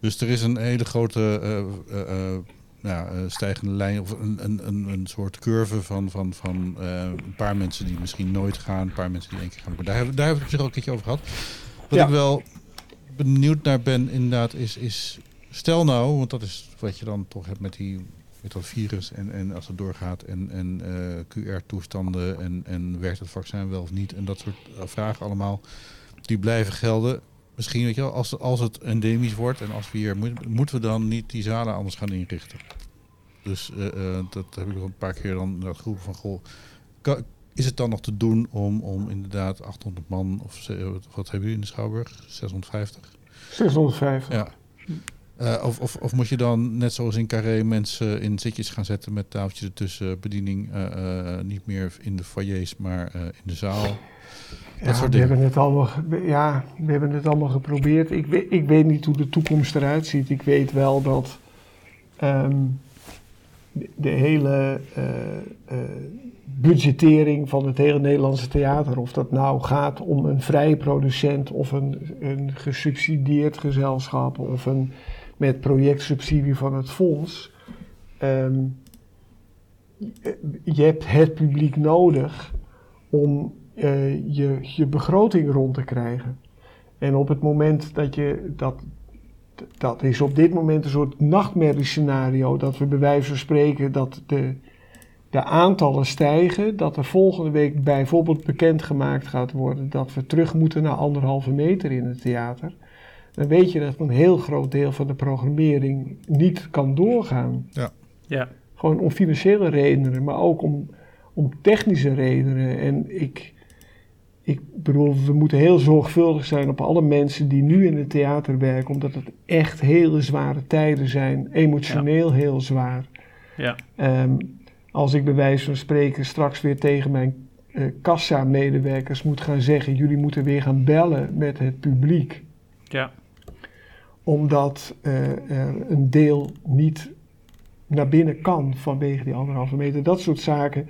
Dus er is een hele grote uh, uh, uh, ja, stijgende lijn of een, een, een, een soort curve van, van, van uh, een paar mensen die misschien nooit gaan, een paar mensen die één keer gaan. Maar daar hebben daar heb we het zich al een keertje over gehad. Wat ja. ik wel... benieuwd naar ben inderdaad is, is stel nou, want dat is wat je dan toch hebt met die met dat virus en, en als het doorgaat en, en uh, Q R-toestanden en, en werkt het vaccin wel of niet en dat soort vragen allemaal die blijven gelden. Misschien weet je wel, als, als het endemisch wordt en als we hier moet, moeten we dan niet die zalen anders gaan inrichten. Dus uh, uh, dat heb ik al een paar keer dan dat groep van goh. Kan, Is het dan nog te doen om, om inderdaad achthonderd man, of wat hebben jullie in de Schouwburg? zeshonderdvijftig? zeshonderdvijftig. Ja. Uh, of, of, of moet je dan, net zoals in Carré, mensen in zitjes gaan zetten met tafeltjes ertussen, bediening uh, uh, niet meer in de foyers, maar uh, in de zaal? Dat ja, soort we hebben het allemaal, ja, we hebben het allemaal geprobeerd. Ik weet, ik weet niet hoe de toekomst eruit ziet. Ik weet wel dat um, de, de hele uh, uh, budgettering van het hele Nederlandse theater. Of dat nou gaat om een vrije producent of een, een gesubsidieerd gezelschap of een met projectsubsidie van het fonds. Um, je hebt het publiek nodig om uh, je, je begroting rond te krijgen. En op het moment dat je, dat, dat is op dit moment een soort nachtmerriescenario, dat we bij wijze van spreken dat de, de aantallen stijgen, dat er volgende week bijvoorbeeld bekendgemaakt gaat worden dat we terug moeten naar anderhalve meter in het theater, dan weet je dat een heel groot deel van de programmering niet kan doorgaan. Ja. Ja. Gewoon om financiële redenen, maar ook om, om technische redenen. En ik, ik bedoel, we moeten heel zorgvuldig zijn op alle mensen die nu in het theater werken, omdat het echt hele zware tijden zijn, emotioneel ja. heel zwaar. Ja. Um, als ik bij wijze van spreken straks weer tegen mijn uh, kassa-medewerkers moet gaan zeggen, jullie moeten weer gaan bellen met het publiek. Ja. Omdat uh, er een deel niet naar binnen kan vanwege die anderhalve meter, dat soort zaken.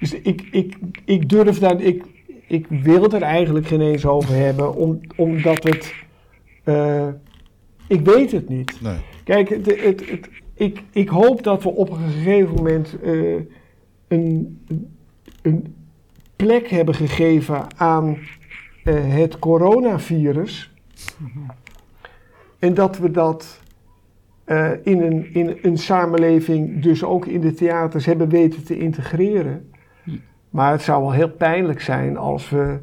Dus ik, ik, ik durf daar, ik, ik wil het er eigenlijk geen eens over hebben, om, omdat het, uh, ik weet het niet. Nee. Kijk, het, het, het, het, ik, ik hoop dat we op een gegeven moment uh, een, een plek hebben gegeven aan uh, het coronavirus. Mm-hmm. En dat we dat Uh, in, een, in een samenleving, dus ook in de theaters, hebben weten te integreren. Maar het zou wel heel pijnlijk zijn als we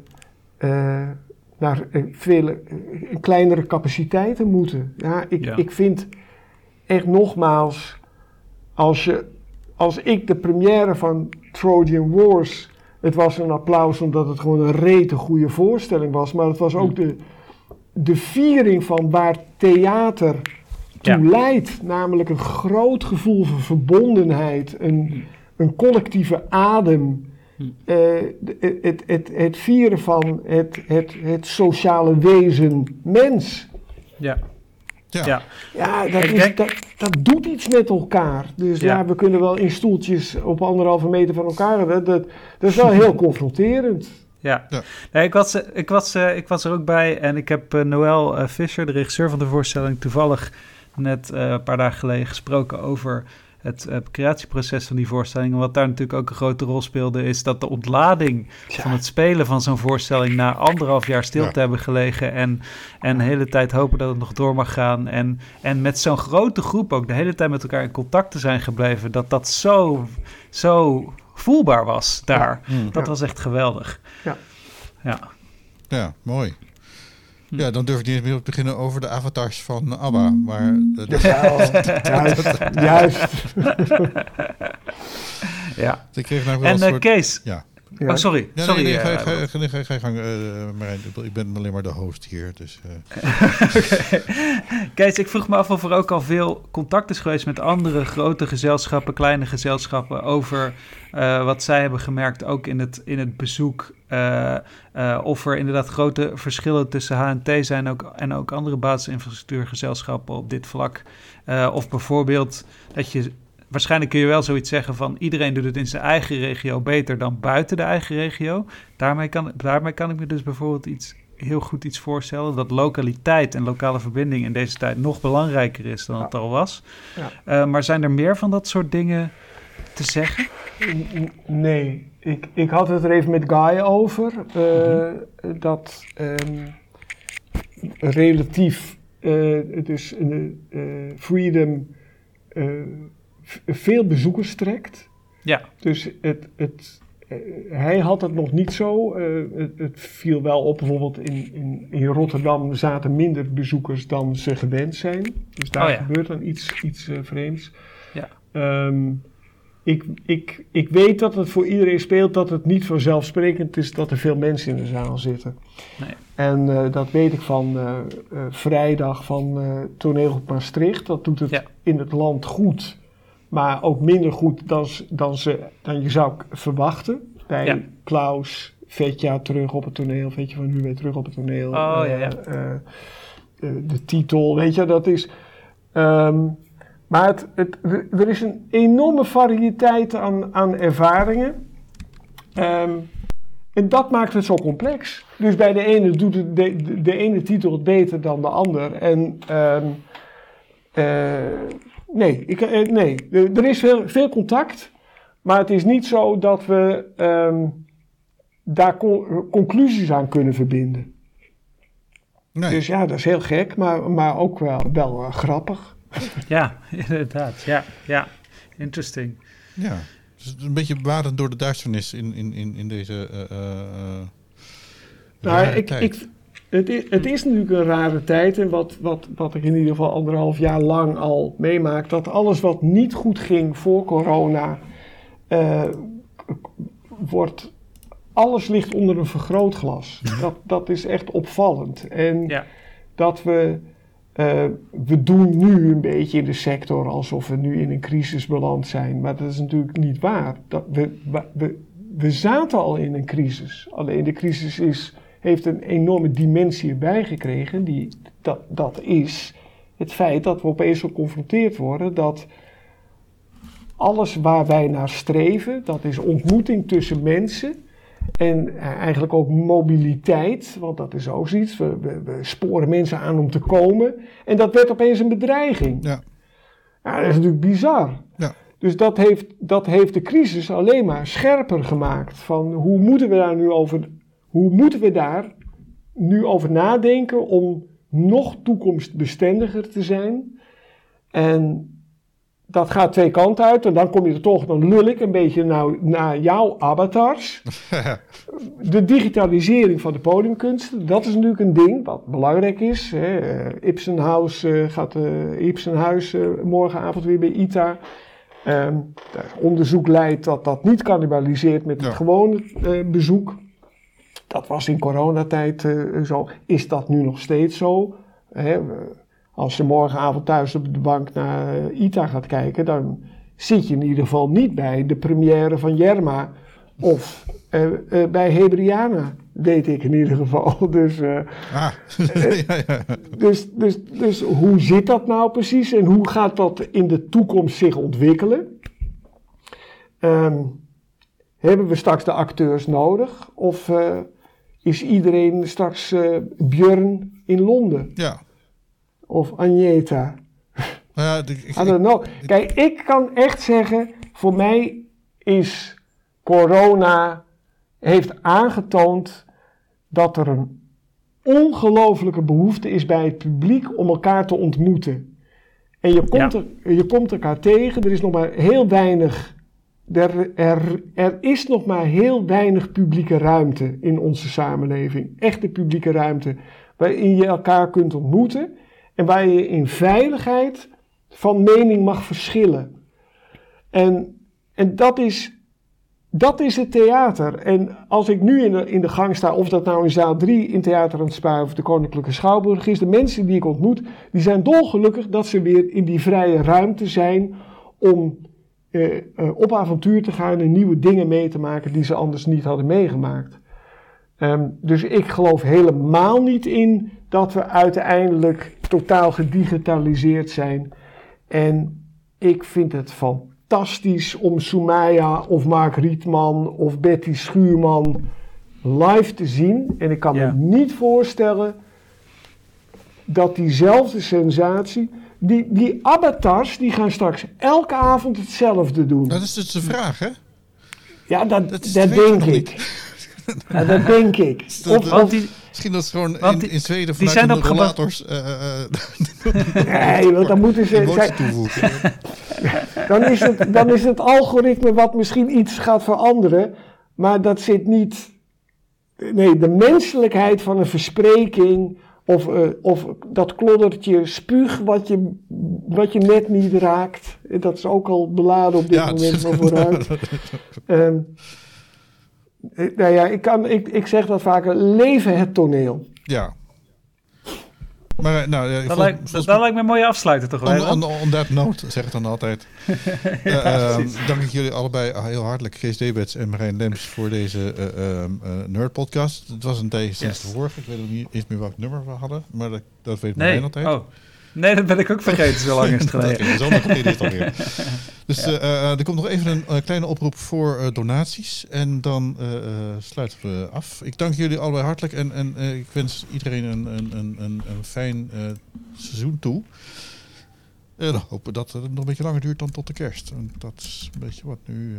uh, naar veel kleinere capaciteiten moeten. Ja, ik, ja. ik vind echt nogmaals, als, je, als ik de première van Trojan Wars, het was een applaus omdat het gewoon een rete goede voorstelling was, maar het was ook de, de viering van waar theater toe ja. leidt, namelijk een groot gevoel van verbondenheid, een, een collectieve adem, uh, het, het, het, het vieren van het, het, het sociale wezen mens. Ja, ja. ja dat, is, dat, dat doet iets met elkaar. Dus ja. ja, we kunnen wel in stoeltjes op anderhalve meter van elkaar, dat, dat, dat is wel heel confronterend. Ja, ja. Nee, ik, was, ik, was, ik was er ook bij en ik heb uh, Noël uh, Fischer, de regisseur van de voorstelling, toevallig net uh, een paar dagen geleden gesproken over het uh, creatieproces van die voorstelling. En wat daar natuurlijk ook een grote rol speelde, is dat de ontlading ja. van het spelen van zo'n voorstelling na anderhalf jaar stil ja. te hebben gelegen en, en de hele tijd hopen dat het nog door mag gaan. En, en met zo'n grote groep ook de hele tijd met elkaar in contact te zijn gebleven, dat dat zo... zo voelbaar was daar. Ja, mm, dat ja. was echt geweldig. Ja. Ja, ja mooi. Hm. Ja, dan durf ik niet eens meer te beginnen over de avatars van ABBA. Maar dat ja, juist, juist. ja. Ik kreeg nou wel en uh, soort... Kees. Ja. ja. Oh, sorry. Ja, sorry. Nee, nee, nee, ga, ga, ga je gang, uh, Marijn. Ik ben alleen maar de host hier. Dus, uh. okay. Kees, ik vroeg me af of er ook al veel contact is geweest met andere grote gezelschappen, kleine gezelschappen, over uh, wat zij hebben gemerkt, ook in het, in het bezoek. Uh, uh, of er inderdaad grote verschillen tussen H N T zijn ook, en ook andere basisinfrastructuurgezelschappen op dit vlak. Uh, of bijvoorbeeld dat je... Waarschijnlijk kun je wel zoiets zeggen van iedereen doet het in zijn eigen regio beter dan buiten de eigen regio. Daarmee kan, daarmee kan ik me dus bijvoorbeeld iets, heel goed iets voorstellen dat lokaliteit en lokale verbinding in deze tijd nog belangrijker is dan ja. het al was. Ja. Uh, maar zijn er meer van dat soort dingen te zeggen? Nee, ik, ik had het er even met Guy over. Uh, mm-hmm. Dat um, relatief, uh, dus uh, Freedom... Uh, veel bezoekers trekt. Ja. Dus het, het, hij had het nog niet zo. Uh, het, het viel wel op, bijvoorbeeld in, in, in Rotterdam zaten minder bezoekers dan ze gewend zijn. Dus daar oh ja. gebeurt dan iets, iets uh, vreemds. Ja. Um, ik, ik, ik weet dat het voor iedereen speelt dat het niet vanzelfsprekend is dat er veel mensen in de zaal zitten. Nee. En uh, dat weet ik van uh, uh, vrijdag van uh, Toneelgroep Maastricht. Dat doet het ja. in het land goed. Maar ook minder goed dan, dan, ze, dan je zou verwachten. Bij ja. Klaus, Vetja terug op het toneel, Vetje van Huwe terug op het toneel. Oh, uh, ja, ja. Uh, uh, de titel, weet je, dat is... Um, Maar het, het, er is een enorme variëteit aan, aan ervaringen. Um, en dat maakt het zo complex. Dus bij de ene doet het, de, de, de ene titel het beter dan de ander. En um, uh, nee, ik, uh, nee, er is veel, veel contact. Maar het is niet zo dat we um, daar con- conclusies aan kunnen verbinden. Nee. Dus ja, dat is heel gek, maar, maar ook wel, wel uh, grappig. Ja, inderdaad. Ja, ja. Interesting. Ja, dus een beetje bewarend door de duisternis in, in, in, in deze uh, uh, nou, ik, ik, het, is, het is natuurlijk een rare tijd. En wat, wat, wat ik in ieder geval anderhalf jaar lang al meemaak, dat alles wat niet goed ging voor corona, uh, wordt... Alles ligt onder een vergrootglas. Dat, dat is echt opvallend. En ja. dat we... Uh, we doen nu een beetje in de sector alsof we nu in een crisis beland zijn. Maar dat is natuurlijk niet waar. Dat we, we, we zaten al in een crisis. Alleen de crisis is, heeft een enorme dimensie erbij gekregen. Die, dat, dat is het feit dat we opeens geconfronteerd worden dat alles waar wij naar streven, dat is ontmoeting tussen mensen. En eigenlijk ook mobiliteit, want dat is ook zoiets. We, we, we sporen mensen aan om te komen. En dat werd opeens een bedreiging. Ja, ja dat is natuurlijk bizar. Ja. Dus dat heeft, dat heeft de crisis alleen maar scherper gemaakt. Van hoe moeten we daar nu over, hoe moeten we daar nu over nadenken om nog toekomstbestendiger te zijn. En... dat gaat twee kanten uit en dan kom je er toch, dan lul ik een beetje nou, naar jouw avatars. De digitalisering van de podiumkunsten, dat is natuurlijk een ding wat belangrijk is. Hè. Ibsen House uh, gaat uh, Ibsen House uh, morgenavond weer bij I T A. Um, onderzoek leidt dat dat niet cannibaliseert met het ja. gewone uh, bezoek. Dat was in coronatijd uh, zo. Is dat nu nog steeds zo? Hè? We, Als je morgenavond thuis op de bank naar I T A gaat kijken, dan zit je in ieder geval niet bij de première van Jerma. Of uh, uh, bij Hebriana, weet ik in ieder geval. Dus, uh, ah. ja, ja. Dus, dus, dus hoe zit dat nou precies en hoe gaat dat in de toekomst zich ontwikkelen? Um, hebben we straks de acteurs nodig? Of uh, is iedereen straks uh, Björn in Londen? Ja. Of Agneta. Uh, ik, I don't know. Kijk, ik kan echt zeggen, voor mij is corona heeft aangetoond dat er een ongelofelijke behoefte is bij het publiek om elkaar te ontmoeten. En je komt, ja. er, je komt elkaar tegen, er is nog maar heel weinig, er, er, er is nog maar heel weinig publieke ruimte in onze samenleving. Echte publieke ruimte waarin je elkaar kunt ontmoeten. En waar je in veiligheid van mening mag verschillen. En, en dat, is, dat is het theater. En als ik nu in de, in de gang sta, of dat nou in zaal drie in Theater aan het Spui of de Koninklijke Schouwburg is, de mensen die ik ontmoet, die zijn dolgelukkig dat ze weer in die vrije ruimte zijn om eh, op avontuur te gaan en nieuwe dingen mee te maken die ze anders niet hadden meegemaakt. Um, dus ik geloof helemaal niet in dat we uiteindelijk totaal gedigitaliseerd zijn. En ik vind het fantastisch om Soumaya of Mark Rietman of Betty Schuurman live te zien. En ik kan ja. me niet voorstellen dat diezelfde sensatie... Die, die avatars die gaan straks elke avond hetzelfde doen. Dat is dus de vraag, hè? Ja, dat, dat, dat denk ik. Ja, dat denk ik. Of, of, die, misschien dat ze gewoon in, die, in Zweden vanuit die zijn de regulators... Uh, nee, want dan moeten ze... Zij, dan, is het, dan is het algoritme wat misschien iets gaat veranderen, maar dat zit niet... Nee, de menselijkheid van een verspreking of, uh, of dat kloddertje spuug wat je, wat je net niet raakt, dat is ook al beladen op dit ja, moment van vooruit. Um, Nou ja, ik, kan, ik, ik zeg dat vaker, leven het toneel. Ja. Maar nou, ja, dat, vond, lijkt, dat me, lijkt me een mooie afsluiter toch wel. On, on, on that note, zeg ik dan altijd. ja, uh, uh, dank ik jullie allebei heel hartelijk, Kees Neewets en Marijn Neems, voor deze uh, um, uh, nerdpodcast. Het was een tijdje sinds yes. de vorige. Ik weet nog niet eens meer welk nummer we hadden, maar dat, dat weet Marijn nee. altijd. Oh. Nee, dat ben ik ook vergeten, zo lang is het geleden. Zo lang geleden is het alweer. Dus ja. uh, er komt nog even een uh, kleine oproep voor uh, donaties. En dan uh, uh, sluiten we af. Ik dank jullie allebei hartelijk. En, en uh, ik wens iedereen een, een, een, een, een fijn uh, seizoen toe. En uh, hopen dat het nog een beetje langer duurt dan tot de kerst. En dat is een beetje wat nu uh,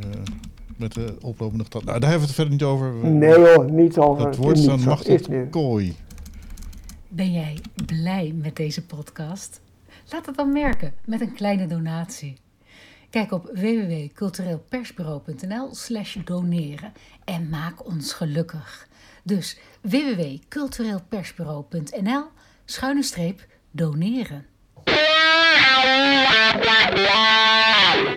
met de oplopende getallen. Nou, daar hebben we het verder niet over. Nee hoor, niet over. Het woord staat macht op de kooi. Ben jij blij met deze podcast? Laat het dan merken met een kleine donatie. Kijk op www.cultureelpersbureau.nl slash doneren en maak ons gelukkig. Dus www.cultureelpersbureau.nl schuine streep doneren.